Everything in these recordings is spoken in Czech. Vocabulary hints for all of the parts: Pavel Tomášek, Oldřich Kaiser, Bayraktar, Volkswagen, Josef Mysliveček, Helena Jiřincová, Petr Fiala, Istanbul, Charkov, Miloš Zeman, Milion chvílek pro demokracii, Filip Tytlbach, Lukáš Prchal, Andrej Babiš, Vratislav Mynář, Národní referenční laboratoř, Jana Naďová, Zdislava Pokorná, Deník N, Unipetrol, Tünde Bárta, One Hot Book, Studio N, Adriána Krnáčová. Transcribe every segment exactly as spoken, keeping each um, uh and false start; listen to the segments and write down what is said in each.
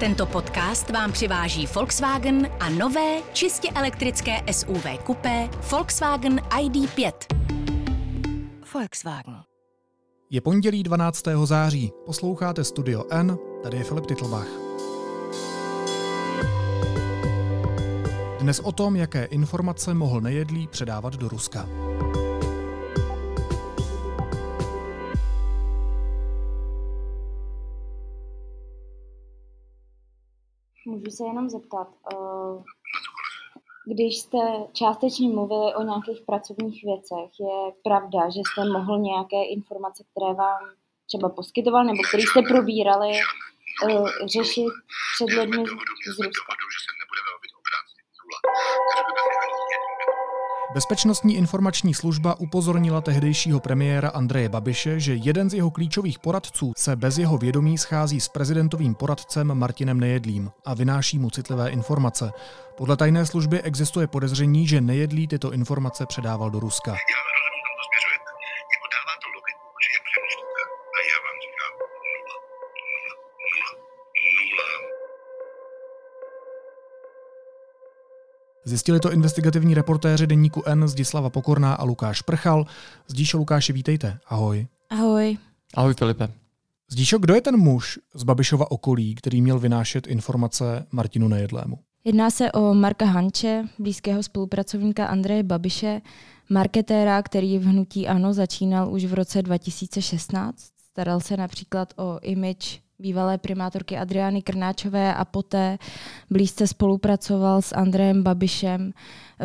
Tento podcast vám přiváží Volkswagen a nové, čistě elektrické S U V kupé Volkswagen I D pět. Volkswagen. Je pondělí dvanáctého září. Posloucháte Studio N, tady je Filip Tytlbach. Dnes o tom, jaké informace mohl Nejedlý předávat do Ruska. Můžu se jenom zeptat, když jste částečně mluvili o nějakých pracovních věcech, je pravda, že jste mohl nějaké informace, které vám třeba poskytoval, nebo které jste probírali, řešit před lidmi z Ruska? Bezpečnostní informační služba upozornila tehdejšího premiéra Andreje Babiše, že jeden z jeho klíčových poradců se bez jeho vědomí schází s prezidentovým poradcem Martinem Nejedlým a vynáší mu citlivé informace. Podle tajné služby existuje podezření, že Nejedlý tyto informace předával do Ruska. Já rozumím, kam to směřujete. Jako dává to logiku, že je přemýšlíte. A já vám říkám nula, nula, nula, nula. Zjistili to investigativní reportéři Deníku N Zdislava Pokorná a Lukáš Prchal. Zdíšo, Lukáši, vítejte. Ahoj. Ahoj. Ahoj, Filipe. Zdíšo, kdo je ten muž z Babišova okolí, který měl vynášet informace Martinu Nejedlému? Jedná se o Marka Hanče, blízkého spolupracovníka Andreje Babiše, marketéra, který v hnutí ANO začínal už v roce dva tisíce šestnáct. Staral se například o image bývalé primátorky Adriány Krnáčové a poté blízce spolupracoval s Andrejem Babišem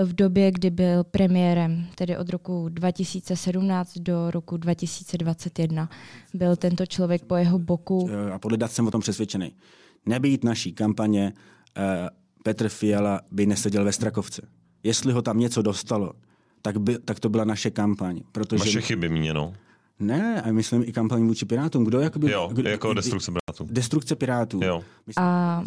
v době, kdy byl premiérem, tedy od roku dva tisíce sedmnáct do roku dva tisíce dvacet jedna. Byl tento člověk po jeho boku. A podle dat jsem o tom přesvědčený. Nebýt naší kampaně, Petr Fiala by neseděl ve Strakovce. Jestli ho tam něco dostalo, tak, by, tak to byla naše kampaň. Protože... Vaše chyby míněno. Ne, a myslím i kampaní vůči Pirátům. Kdo jakoby, jo, kdo, jako destrukce Pirátů. Destrukce Pirátů. Jo. A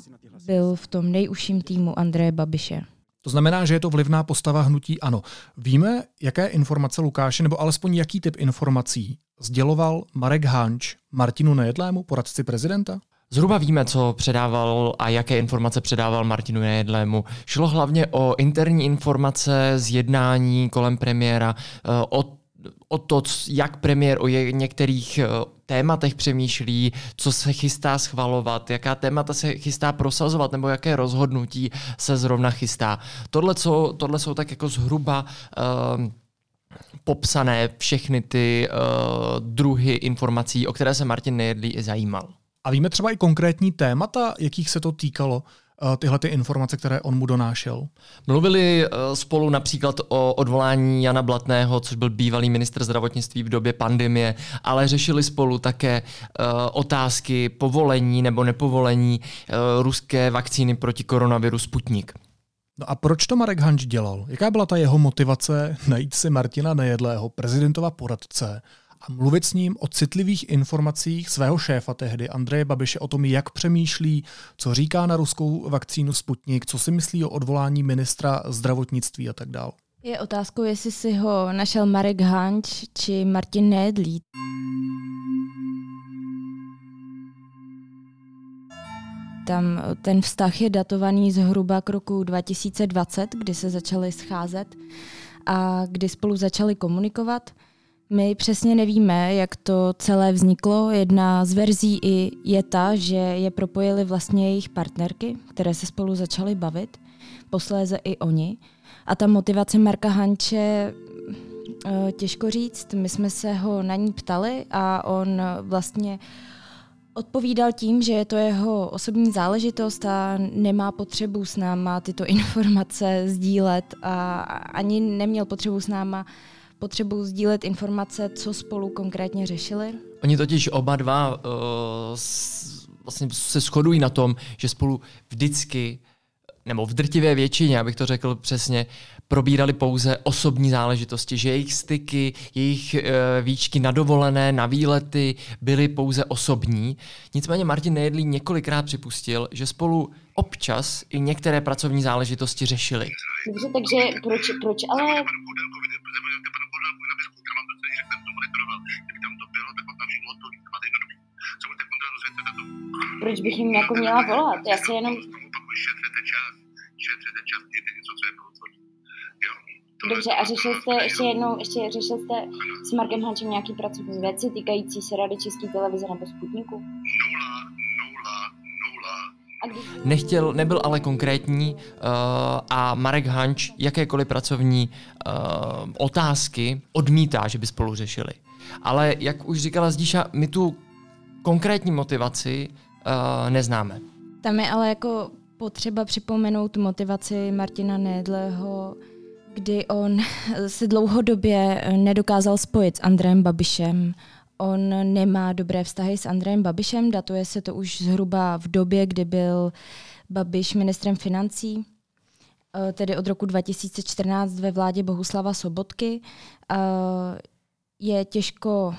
byl v tom nejužším týmu Andreje Babiše. To znamená, že je to vlivná postava hnutí ANO. Víme, jaké informace Lukáše, nebo alespoň jaký typ informací sděloval Marek Hanč Martinu Nejedlému, poradci prezidenta? Zhruba víme, co předával a jaké informace předával Martinu Nejedlému. Šlo hlavně o interní informace z jednání kolem premiéra, o o to, jak premiér o některých tématech přemýšlí, co se chystá schvalovat, jaká témata se chystá prosazovat nebo jaké rozhodnutí se zrovna chystá. Tohle jsou, tohle jsou tak jako zhruba uh, popsané všechny ty uh, druhy informací, o které se Martin Nejedlý i zajímal. A víme třeba i konkrétní témata, jakých se to týkalo? Tyhle ty informace, které on mu donášel. Mluvili spolu například o odvolání Jana Blatného, což byl bývalý ministr zdravotnictví v době pandemie, ale řešili spolu také otázky povolení nebo nepovolení ruské vakcíny proti koronaviru Sputnik. No a proč to Marek Hanč dělal? Jaká byla ta jeho motivace najít si Martina Nejedlého, prezidentova poradce, a mluvit s ním o citlivých informacích svého šéfa tehdy, Andreje Babiše, o tom, jak přemýšlí, co říká na ruskou vakcínu Sputnik, co si myslí o odvolání ministra zdravotnictví a tak dál. Je otázkou, jestli si ho našel Marek Hanč či Martin Nejedlý. Tam ten vztah je datovaný zhruba k roku dva tisíce dvacet, kdy se začali scházet a kdy spolu začali komunikovat. My přesně nevíme, jak to celé vzniklo. Jedna z verzí i je ta, že je propojili vlastně jejich partnerky, které se spolu začaly bavit, posléze i oni. A ta motivace Marka Hanče, těžko říct, my jsme se ho na ní ptali a on vlastně odpovídal tím, že je to jeho osobní záležitost a nemá potřebu s náma tyto informace sdílet a ani neměl potřebu s náma potřebu sdílet informace, co spolu konkrétně řešili. Oni totiž oba dva uh, s, vlastně se shodují na tom, že spolu vždycky, nebo v drtivé většině, abych to řekl přesně, probírali pouze osobní záležitosti, že jejich styky, jejich uh, výčky na dovolené, na výlety byly pouze osobní. Nicméně Martin Nejedlý několikrát připustil, že spolu občas i některé pracovní záležitosti řešili. Dobře, takže proč, proč ale... proč bych jim jako měla volat? Já se jenom... Šetřete čas, šetřete čas, děte něco, co je průvodní. Dobře, a řešil jste ještě jednou, ještě řešil jste s Markem Hančem nějaký pracovní věci týkající se Rady České televize nebo Sputniku? Nula, nula, nula. Nechtěl, nebyl ale konkrétní uh, a Marek Hanč jakékoliv pracovní uh, otázky odmítá, že by spolu řešili. Ale jak už říkala Zdíša, my tu konkrétní motivaci uh, neznáme. Tam je ale jako potřeba připomenout motivaci Martina Nejedlého, kdy on se dlouhodobě nedokázal spojit s Andrejem Babišem. On nemá dobré vztahy s Andrejem Babišem, datuje se to už zhruba v době, kdy byl Babiš ministrem financí, tedy od roku dva tisíce čtrnáct ve vládě Bohuslava Sobotky. Je těžko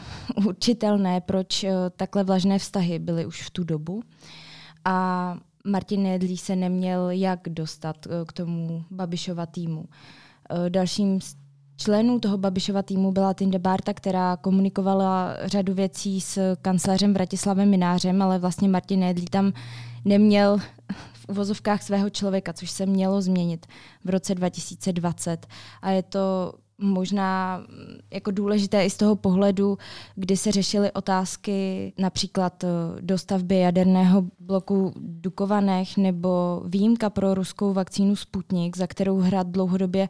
určitelné, proč takhle vlažné vztahy byly už v tu dobu. A Martin Nejedlý se neměl jak dostat k tomu Babišova týmu. Dalším z členů toho Babišova týmu byla Tünde Bárta, která komunikovala řadu věcí s kancléřem Vratislavem Mynářem, ale vlastně Martin Nejedlý tam neměl v uvozovkách svého člověka, což se mělo změnit v roce dva tisíce dvacet. A je to možná jako důležité i z toho pohledu, kdy se řešily otázky například dostavby jaderného bloku Dukovanech nebo výjimka pro ruskou vakcínu Sputnik, za kterou Hrad dlouhodobě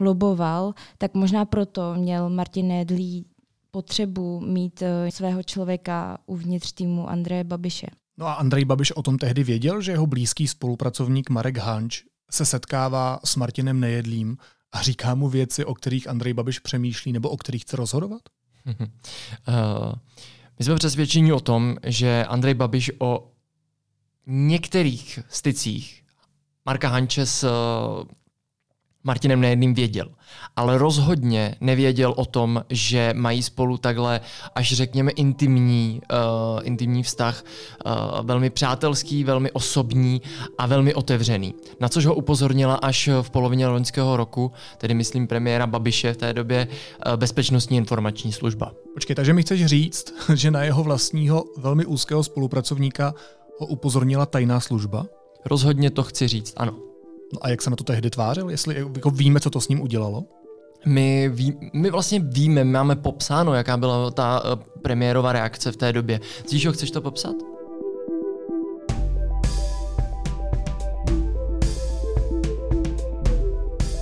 loboval, tak možná proto měl Martin Nejedlý potřebu mít svého člověka uvnitř týmu Andreje Babiše. No a Andrej Babiš o tom tehdy věděl, že jeho blízký spolupracovník Marek Hanč se setkává s Martinem Nejedlým a říká mu věci, o kterých Andrej Babiš přemýšlí nebo o kterých chce rozhodovat? Uh, my jsme přesvědčeni o tom, že Andrej Babiš o některých stycích Marka Hanče s uh, Martinem Nejedlým věděl, ale rozhodně nevěděl o tom, že mají spolu takhle, až řekněme, intimní, uh, intimní vztah, uh, velmi přátelský, velmi osobní a velmi otevřený. Na což ho upozornila až v polovině loňského roku, tedy myslím premiéra Babiše v té době, uh, Bezpečnostní informační služba. Počkej, takže mi chceš říct, že na jeho vlastního velmi úzkého spolupracovníka ho upozornila tajná služba? Rozhodně to chci říct, ano. No a jak se na to tehdy tvářil? Jestli jako víme, co to s ním udělalo? My, ví, my vlastně víme, máme popsáno, jaká byla ta uh, premiérová reakce v té době. Zdíšo, chceš to popsat?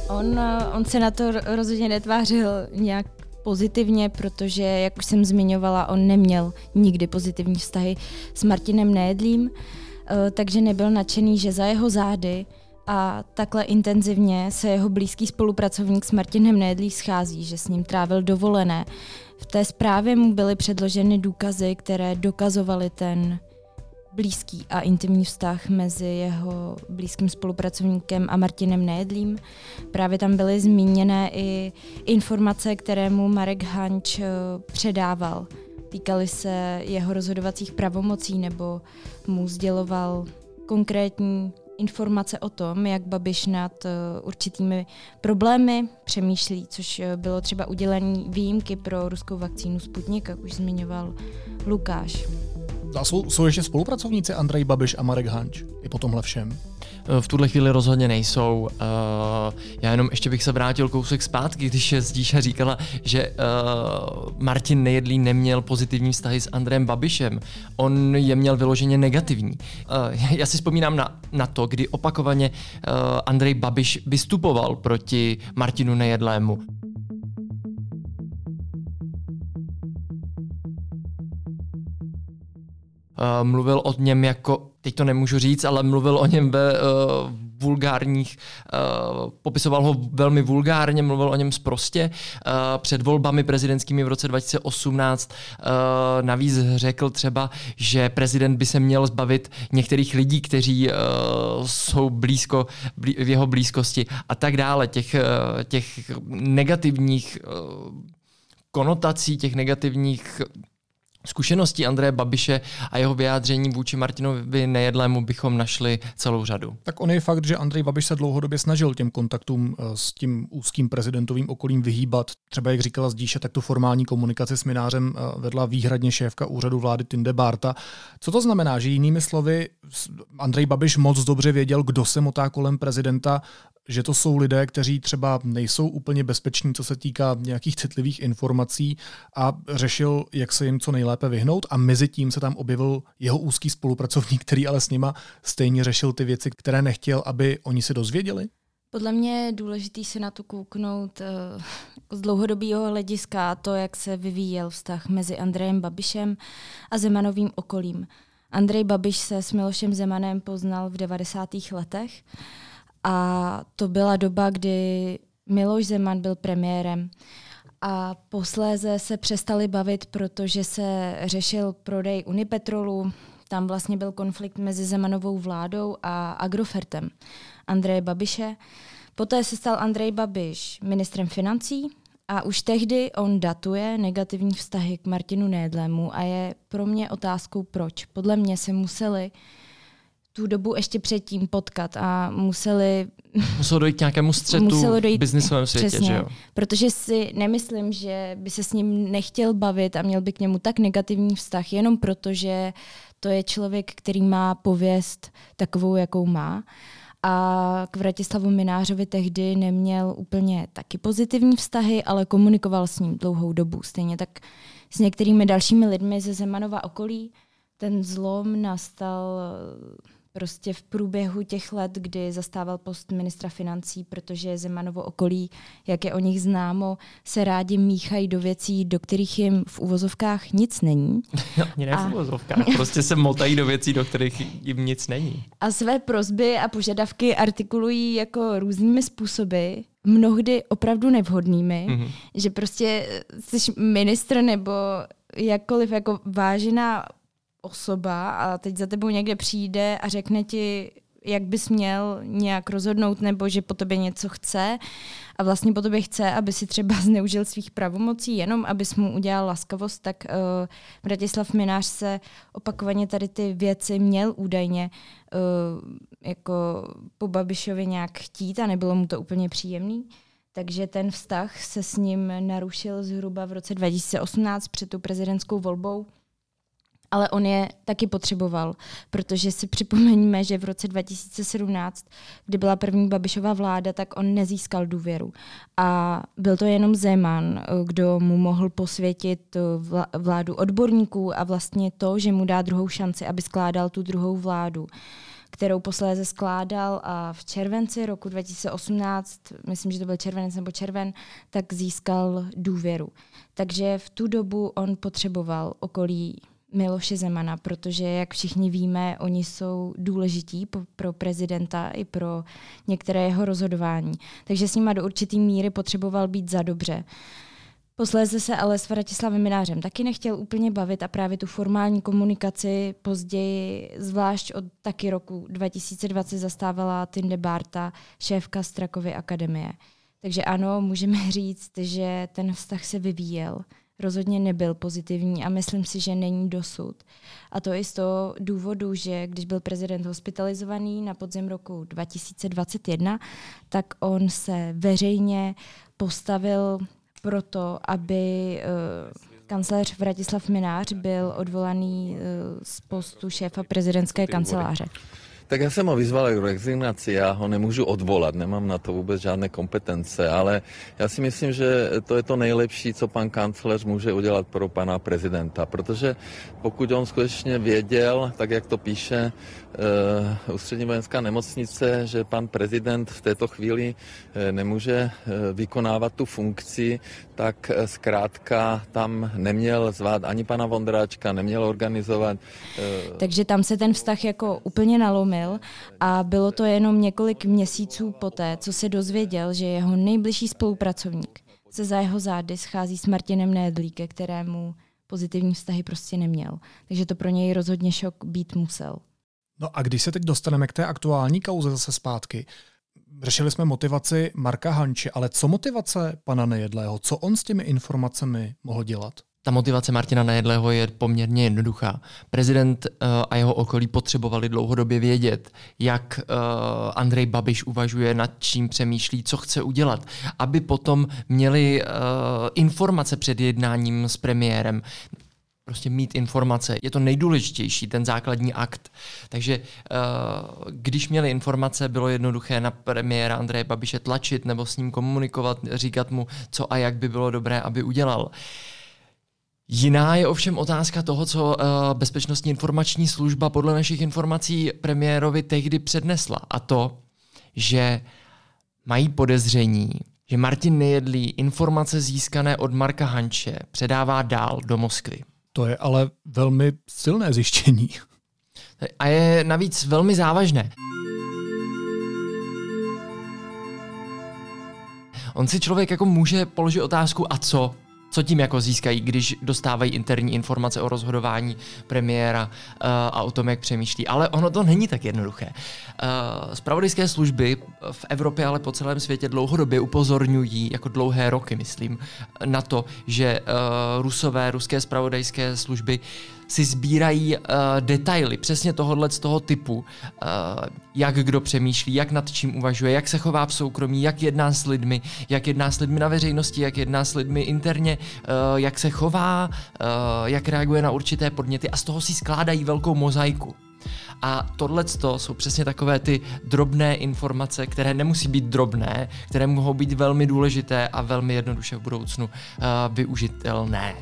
On, on se na to rozhodně netvářil nějak pozitivně, protože, jak už jsem zmiňovala, on neměl nikdy pozitivní vztahy s Martinem Nejedlým, uh, takže nebyl nadšený, že za jeho zády a takhle intenzivně se jeho blízký spolupracovník s Martinem Nejedlým schází, že s ním trávil dovolené. V té zprávě mu byly předloženy důkazy, které dokazovaly ten blízký a intimní vztah mezi jeho blízkým spolupracovníkem a Martinem Nejedlým. Právě tam byly zmíněné i informace, které mu Marek Hanč předával. Týkaly se jeho rozhodovacích pravomocí nebo mu sděloval konkrétní informace o tom, jak Babiš nad určitými problémy přemýšlí, což bylo třeba udělení výjimky pro ruskou vakcínu Sputnik, jak už zmiňoval Lukáš. A jsou, jsou ještě spolupracovníci Andrej Babiš a Marek Hanč i po tomhle všem? V tuhle chvíli rozhodně nejsou. Já jenom ještě bych se vrátil kousek zpátky, když Zdíša říkala, že Martin Nejedlý neměl pozitivní vztahy s Andrejem Babišem. On je měl vyloženě negativní. Já si vzpomínám na, na to, kdy opakovaně Andrej Babiš vystupoval proti Martinu Nejedlému. Mluvil o něm jako, teď to nemůžu říct, ale mluvil o něm ve uh, vulgárních, uh, popisoval ho velmi vulgárně, mluvil o něm sprostě. Uh, před volbami prezidentskými v roce dva tisíce osmnáct uh, navíc řekl třeba, že prezident by se měl zbavit některých lidí, kteří uh, jsou blízko, blí, v jeho blízkosti a tak dále. Těch, uh, těch negativních uh, konotací, těch negativních Zkušeností Andreje Babiše a jeho vyjádření vůči Martinovi Nejedlému bychom našli celou řadu. Tak on je fakt, že Andrej Babiš se dlouhodobě snažil těm kontaktům s tím úzkým prezidentovým okolím vyhýbat. Třeba jak říkala Zdíše, tak tu formální komunikaci s Mynářem vedla výhradně šéfka úřadu vlády Tünde Bárta. Co to znamená, že jinými slovy Andrej Babiš moc dobře věděl, kdo se motá kolem prezidenta, že to jsou lidé, kteří třeba nejsou úplně bezpeční, co se týká nějakých citlivých informací, a řešil, jak se jim co nejlépe vyhnout, a mezi tím se tam objevil jeho úzký spolupracovník, který ale s nima stejně řešil ty věci, které nechtěl, aby oni se dozvěděli? Podle mě je důležitý se na to kouknout z dlouhodobého hlediska, a to, jak se vyvíjel vztah mezi Andrejem Babišem a Zemanovým okolím. Andrej Babiš se s Milošem Zemanem poznal v devadesátých letech, a to byla doba, kdy Miloš Zeman byl premiérem. A posléze se přestali bavit, protože se řešil prodej Unipetrolu. Tam vlastně byl konflikt mezi Zemanovou vládou a Agrofertem Andreje Babiše. Poté se stal Andrej Babiš ministrem financí a už tehdy on datuje negativní vztahy k Martinu Nejedlému a je pro mě otázkou, proč. Podle mě se museli tu dobu ještě předtím potkat a museli... Muselo dojít k nějakému střetu dojít, v biznisovém světě, přesně, že jo? Protože si nemyslím, že by se s ním nechtěl bavit a měl by k němu tak negativní vztah, jenom protože to je člověk, který má pověst takovou, jakou má. A k Vratislavu Mynářovi tehdy neměl úplně taky pozitivní vztahy, ale komunikoval s ním dlouhou dobu. Stejně tak s některými dalšími lidmi ze Zemanova okolí. Ten zlom nastal... prostě v průběhu těch let, kdy zastával post ministra financí, protože Zemanovo okolí, jak je o nich známo, se rádi míchají do věcí, do kterých jim v uvozovkách nic není. No, ani ne v uvozovkách, prostě se motají do věcí, do kterých jim nic není. A své prosby a požadavky artikulují jako různými způsoby, mnohdy opravdu nevhodnými, mm-hmm. že prostě jsi ministr nebo jakkoliv jako vážená osoba a teď za tebou někde přijde a řekne ti, jak bys měl nějak rozhodnout, nebo že po tobě něco chce a vlastně po tobě chce, aby si třeba zneužil svých pravomocí, jenom abys mu udělal laskavost, tak uh, Vratislav Mynář se opakovaně tady ty věci měl údajně uh, jako po Babišovi nějak chtít a nebylo mu to úplně příjemný. Takže ten vztah se s ním narušil zhruba v roce dva tisíce osmnáct před tu prezidentskou volbou. Ale on je taky potřeboval, protože si připomeňme, že v roce dva tisíce sedmnáct, kdy byla první Babišova vláda, tak on nezískal důvěru. A byl to jenom Zeman, kdo mu mohl posvětit vládu odborníků a vlastně to, že mu dá druhou šanci, aby skládal tu druhou vládu, kterou posléze skládal, a v červenci roku dva tisíce osmnáct, myslím, že to byl červenec nebo červen, tak získal důvěru. Takže v tu dobu on potřeboval okolí Miloše Zemana, protože, jak všichni víme, oni jsou důležití pro prezidenta i pro některé jeho rozhodování. Takže s nima do určitý míry potřeboval být za dobře. Posléze se ale s Vratislavem Mynářem taky nechtěl úplně bavit a právě tu formální komunikaci později, zvlášť od taky roku dva tisíce dvacet, zastávala Tünde Bárta, šéfka Strakovy akademie. Takže ano, můžeme říct, že ten vztah se vyvíjel. Rozhodně nebyl pozitivní a myslím si, že není dosud. A to i z toho důvodu, že když byl prezident hospitalizovaný na podzim roku dva tisíce dvacet jedna, tak on se veřejně postavil proto, aby uh, kancléř Vratislav Mynář byl odvolaný uh, z postu šéfa prezidentské kanceláře. Tak já jsem ho vyzval k rezignaci, já ho nemůžu odvolat, nemám na to vůbec žádné kompetence, ale já si myslím, že to je to nejlepší, co pan kancléř může udělat pro pana prezidenta, protože pokud on skutečně věděl, tak jak to píše uh, ústřední vojenská nemocnice, že pan prezident v této chvíli uh, nemůže uh, vykonávat tu funkci, tak uh, zkrátka tam neměl zvát ani pana Vondráčka, neměl organizovat. Uh, Takže tam se ten vztah jako úplně nalomil. A bylo to jenom několik měsíců poté, co se dozvěděl, že jeho nejbližší spolupracovník se za jeho zády schází s Martinem Nejedlým, ke kterému pozitivní vztahy prostě neměl. Takže to pro něj rozhodně šok být musel. No a když se teď dostaneme k té aktuální kauze zase zpátky, řešili jsme motivaci Marka Hanče, ale co motivace pana Nejedlého? Co on s těmi informacemi mohl dělat? Ta motivace Martina Nejedlého je poměrně jednoduchá. Prezident uh, a jeho okolí potřebovali dlouhodobě vědět, jak uh, Andrej Babiš uvažuje, nad čím přemýšlí, co chce udělat, aby potom měli uh, informace před jednáním s premiérem. Prostě mít informace. Je to nejdůležitější, ten základní akt. Takže když měli informace, bylo jednoduché na premiéra Andreje Babiše tlačit nebo s ním komunikovat, říkat mu, co a jak by bylo dobré, aby udělal. Jiná je ovšem otázka toho, co Bezpečnostní informační služba podle našich informací premiérovi tehdy přednesla. A to, že mají podezření, že Martin Nejedlý informace získané od Marka Hanče předává dál do Moskvy. To je ale velmi silné zjištění. A je navíc velmi závažné. On si člověk jako může položit otázku, a co? Co tím jako získají, když dostávají interní informace o rozhodování premiéra uh, a o tom, jak přemýšlí. Ale ono to není tak jednoduché. Uh, zpravodajské služby v Evropě, ale po celém světě dlouhodobě upozorňují, jako dlouhé roky, myslím, na to, že uh, rusové, ruské zpravodajské služby si sbírají uh, detaily přesně tohohle z toho typu, uh, jak kdo přemýšlí, jak nad čím uvažuje, jak se chová v soukromí, jak jedná s lidmi, jak jedná s lidmi na veřejnosti, jak jedná s lidmi interně, uh, jak se chová, uh, jak reaguje na určité podněty a z toho si skládají velkou mozaiku. A tohleto jsou přesně takové ty drobné informace, které nemusí být drobné, které mohou být velmi důležité a velmi jednoduše v budoucnu uh, využitelné.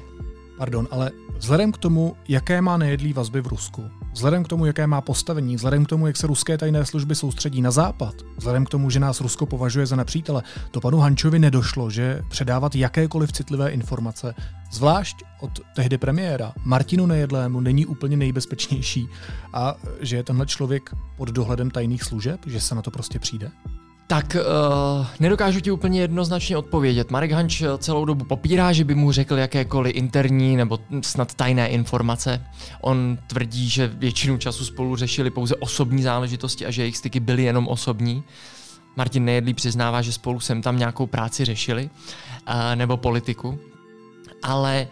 Pardon, ale vzhledem k tomu, jaké má Nejedlý vazby v Rusku, vzhledem k tomu, jaké má postavení, vzhledem k tomu, jak se ruské tajné služby soustředí na západ, vzhledem k tomu, že nás Rusko považuje za nepřítele, to panu Hančovi nedošlo, že předávat jakékoliv citlivé informace, zvlášť od tehdy premiéra, Martinu Nejedlému není úplně nejbezpečnější a že je tenhle člověk pod dohledem tajných služeb, že se na to prostě přijde? Tak uh, nedokážu ti úplně jednoznačně odpovědět. Marek Hanč celou dobu popírá, že by mu řekl jakékoliv interní nebo snad tajné informace. On tvrdí, že většinu času spolu řešili pouze osobní záležitosti a že jejich styky byly jenom osobní. Martin Nejedlý přiznává, že spolu sem tam nějakou práci řešili uh, nebo politiku. Ale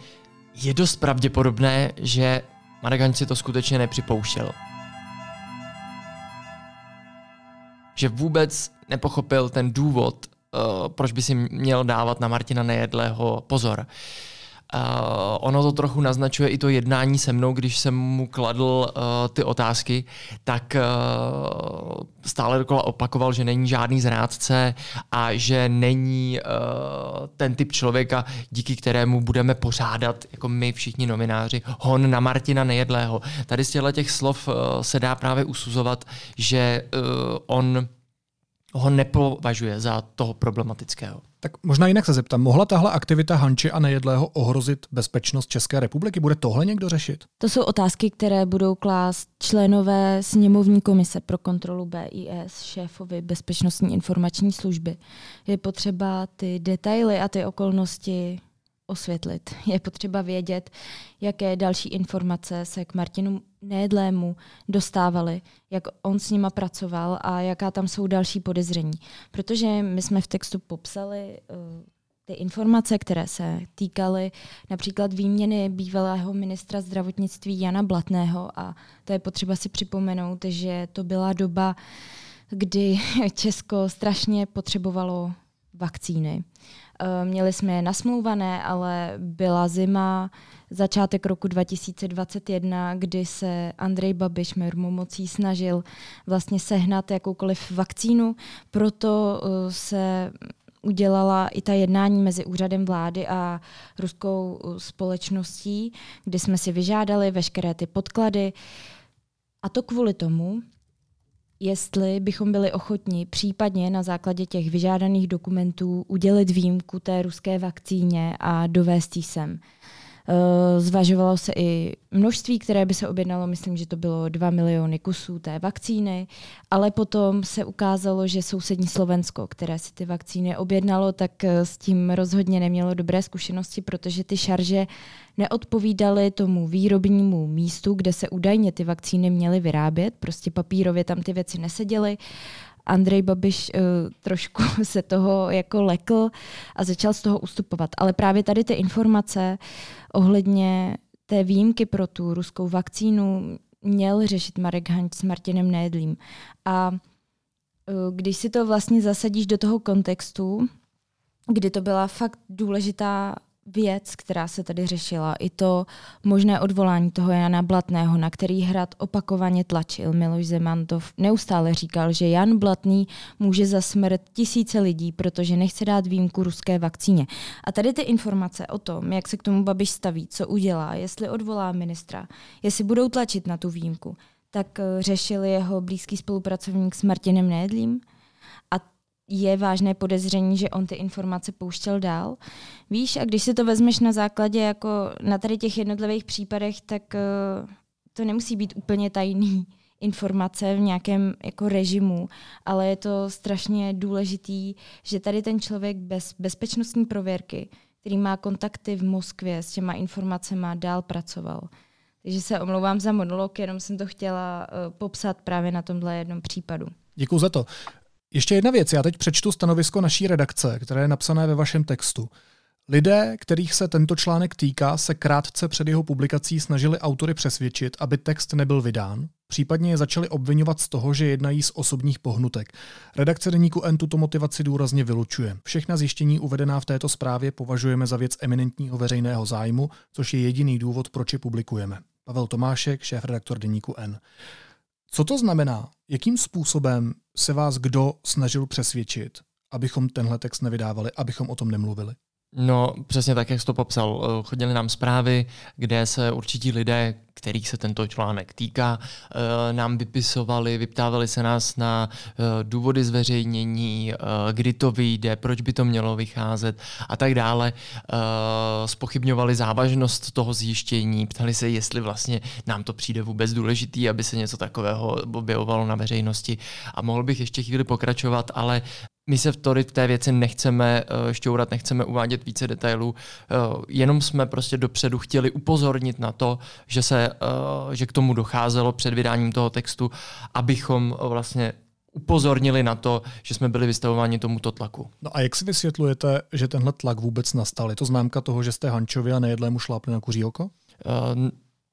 je dost pravděpodobné, že Marek Hanč si to skutečně nepřipouštěl. Že vůbec nepochopil ten důvod, uh, proč by si měl dávat na Martina Nejedlého pozor. Uh, ono to trochu naznačuje i to jednání se mnou, když jsem mu kladl uh, ty otázky, tak uh, stále dokola opakoval, že není žádný zrádce a že není uh, ten typ člověka, díky kterému budeme pořádat, jako my všichni novináři, hon na Martina Nejedlého. Tady z těchto těch slov uh, se dá právě usuzovat, že uh, on ho nepovažuje za toho problematického. Tak možná jinak se zeptám, mohla tahle aktivita Hanče a Nejedlého ohrozit bezpečnost České republiky? Bude tohle někdo řešit? To jsou otázky, které budou klást členové sněmovní komise pro kontrolu B I S šéfovi Bezpečnostní informační služby. Je potřeba ty detaily a ty okolnosti osvětlit. Je potřeba vědět, jaké další informace se k Martinu Nejedlému dostávaly, jak on s nima pracoval a jaká tam jsou další podezření. Protože my jsme v textu popsali uh, ty informace, které se týkaly například výměny bývalého ministra zdravotnictví Jana Blatného a to je potřeba si připomenout, že to byla doba, kdy Česko strašně potřebovalo vakcíny. Měli jsme je nasmluvané, ale byla zima, začátek roku dva tisíce dvacet jedna, kdy se Andrej Babiš mrmomocí snažil vlastně sehnat jakoukoliv vakcínu, proto se udělala i ta jednání mezi úřadem vlády a ruskou společností, kdy jsme si vyžádali veškeré ty podklady. A to kvůli tomu, jestli bychom byli ochotni případně na základě těch vyžádaných dokumentů udělit výjimku té ruské vakcíně a dovést ji sem. Zvažovalo se i množství, které by se objednalo, myslím, že to bylo dva miliony kusů té vakcíny, ale potom se ukázalo, že sousední Slovensko, které si ty vakcíny objednalo, tak s tím rozhodně nemělo dobré zkušenosti, protože ty šarže neodpovídaly tomu výrobnímu místu, kde se údajně ty vakcíny měly vyrábět, prostě papírově tam ty věci neseděly Andrej Babiš uh, trošku se toho jako lekl a začal z toho ustupovat. Ale právě tady ty informace ohledně té výjimky pro tu ruskou vakcínu měl řešit Marek Hanč s Martinem Nejedlým. A uh, když si to vlastně zasadíš do toho kontextu, kdy to byla fakt důležitá věc, která se tady řešila, i to možné odvolání toho Jana Blatného, na který Hrad opakovaně tlačil. Miloš Zeman to neustále říkal, že Jan Blatný může za smrt tisíce lidí, protože nechce dát výjimku ruské vakcíně. A tady ty informace o tom, jak se k tomu Babiš staví, co udělá, jestli odvolá ministra, jestli budou tlačit na tu výjimku, tak řešil jeho blízký spolupracovník s Martinem Nejedlým. Je vážné podezření, že on ty informace pouštěl dál. Víš, a když si to vezmeš na základě, jako na tady těch jednotlivých případech, tak uh, to nemusí být úplně tajný informace v nějakém jako režimu, ale je to strašně důležitý, že tady ten člověk bez bezpečnostní prověrky, který má kontakty v Moskvě, s těma informacema dál pracoval. Takže se omlouvám za monolog, jenom jsem to chtěla uh, popsat právě na tomhle jednom případu. Děkuju za to. Ještě jedna věc, já teď přečtu stanovisko naší redakce, které je napsané ve vašem textu. Lidé, kterých se tento článek týká, se krátce před jeho publikací snažili autory přesvědčit, aby text nebyl vydán, případně je začali obvinovat z toho, že jednají z osobních pohnutek. Redakce Deníku N tuto motivaci důrazně vylučuje. Všechna zjištění uvedená v této zprávě považujeme za věc eminentního veřejného zájmu, což je jediný důvod, proč je publikujeme. Pavel Tomášek, šéfredaktor Deníku N. Co to znamená? Jakým způsobem se vás kdo snažil přesvědčit, abychom tenhle text nevydávali, abychom o tom nemluvili? No, přesně tak, jak jsi to popsal. Chodily nám zprávy, kde se určití lidé, kterých se tento článek týká, nám vypisovali, vyptávali se nás na důvody zveřejnění, kdy to vyjde, proč by to mělo vycházet a tak dále. Zpochybňovali závažnost toho zjištění, ptali se, jestli vlastně nám to přijde vůbec důležitý, aby se něco takového objevovalo na veřejnosti. A mohl bych ještě chvíli pokračovat, ale my se v té věci nechceme šťourat, nechceme uvádět více detailů, jenom jsme prostě dopředu chtěli upozornit na to, že, se, že k tomu docházelo před vydáním toho textu, abychom vlastně upozornili na to, že jsme byli vystavováni tomuto tlaku. No a jak si vysvětlujete, že tenhle tlak vůbec nastal? Je to známka toho, že jste Hančovi a Nejedlému šlápli na kuří oko? Uh,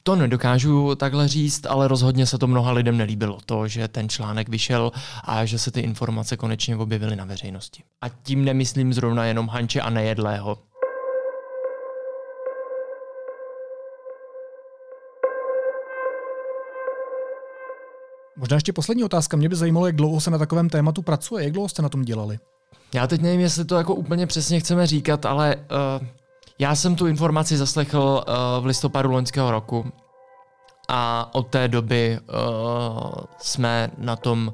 To nedokážu takhle říct, ale rozhodně se to mnoha lidem nelíbilo, to, že ten článek vyšel a že se ty informace konečně objevily na veřejnosti. A tím nemyslím zrovna jenom Hanče a Nejedlého. Možná ještě poslední otázka. Mě by zajímalo, jak dlouho se na takovém tématu pracuje, jak dlouho jste na tom dělali? Já teď nevím, jestli to jako úplně přesně chceme říkat, ale... Uh... Já jsem tu informaci zaslechl uh, v listopadu loňského roku a od té doby uh, jsme na tom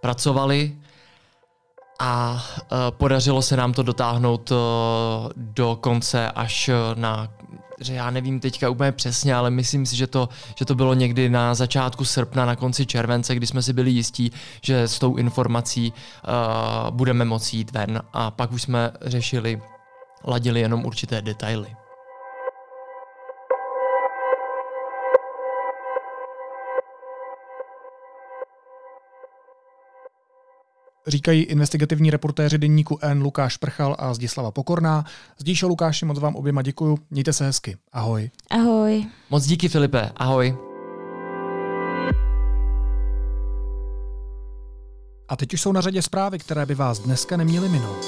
pracovali a uh, podařilo se nám to dotáhnout uh, do konce až na, že já nevím teďka úplně přesně, ale myslím si, že to, že to bylo někdy na začátku srpna, na konci července, kdy jsme si byli jistí, že s tou informací uh, budeme moci jít ven a pak už jsme řešili ladili jenom určité detaily. Říkají investigativní reportéři Deníku N Lukáš Prchal a Zdislava Pokorná. Zdíšo, Lukáši, moc vám oběma děkuju. Mějte se hezky. Ahoj. Ahoj. Moc díky, Filipe. Ahoj. A teď už jsou na řadě zprávy, které by vás dneska neměly minout.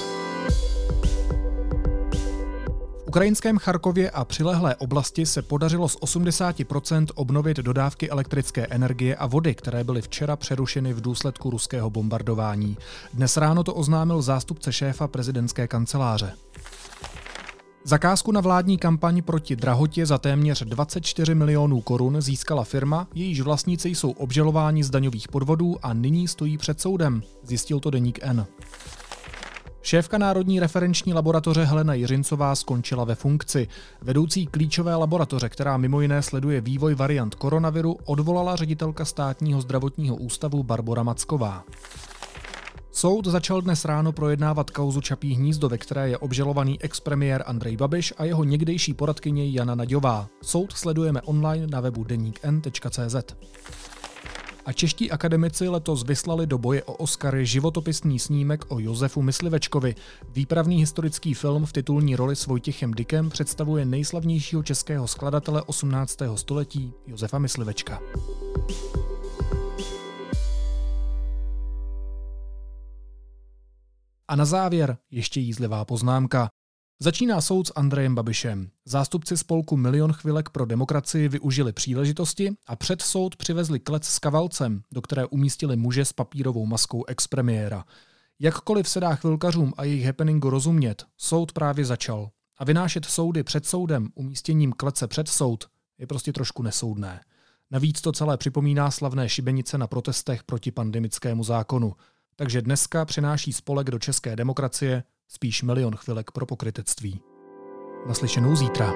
V ukrajinském Charkově a přilehlé oblasti se podařilo z osmdesát procent obnovit dodávky elektrické energie a vody, které byly včera přerušeny v důsledku ruského bombardování. Dnes ráno to oznámil zástupce šéfa prezidentské kanceláře. Zakázku na vládní kampaň proti drahotě za téměř dvacet čtyři milionů korun získala firma, jejíž vlastníci jsou obžalováni z daňových podvodů a nyní stojí před soudem, zjistil to Deník N. Šéfka Národní referenční laboratoře Helena Jiřincová skončila ve funkci. Vedoucí klíčové laboratoře, která mimo jiné sleduje vývoj variant koronaviru, odvolala ředitelka Státního zdravotního ústavu Barbora Macková. Soud začal dnes ráno projednávat kauzu Čapí hnízdo, ve které je obžalovaný expremiér Andrej Babiš a jeho někdejší poradkyně Jana Naďová. Soud sledujeme online na webu deník n tečka cé zet. a čeští akademici letos vyslali do boje o Oscary životopisný snímek o Josefu Myslivečkovi. Výpravný historický film v titulní roli s Vojtěchem Dykem představuje nejslavnějšího českého skladatele osmnáctého století Josefa Myslivečka. A na závěr ještě jízlivá poznámka. Začíná soud s Andrejem Babišem. Zástupci spolku Milion chvílek pro demokracii využili příležitosti a před soud přivezli klec s kavalcem, do které umístili muže s papírovou maskou expremiéra. Jakkoliv se dá chvilkařům a jejich happeningu rozumět, soud právě začal. A vynášet soudy před soudem umístěním klece před soud je prostě trošku nesoudné. Navíc to celé připomíná slavné šibenice na protestech proti pandemickému zákonu. Takže dneska přináší spolek do české demokracie spíš milion chvilek pro pokrytectví. Naslyšenou zítra.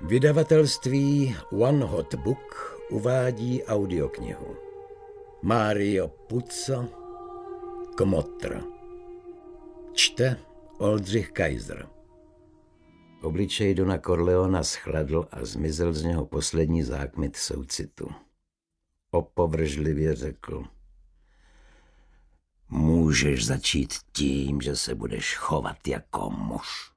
Vydavatelství One Hot Book uvádí audioknihu Mario Puzo Kmotr. Čte Oldřich Kaiser. Obličej Dona Corleona schladl a zmizel z něho poslední zákmit soucitu. Opovržlivě řekl. Můžeš začít tím, že se budeš chovat jako muž.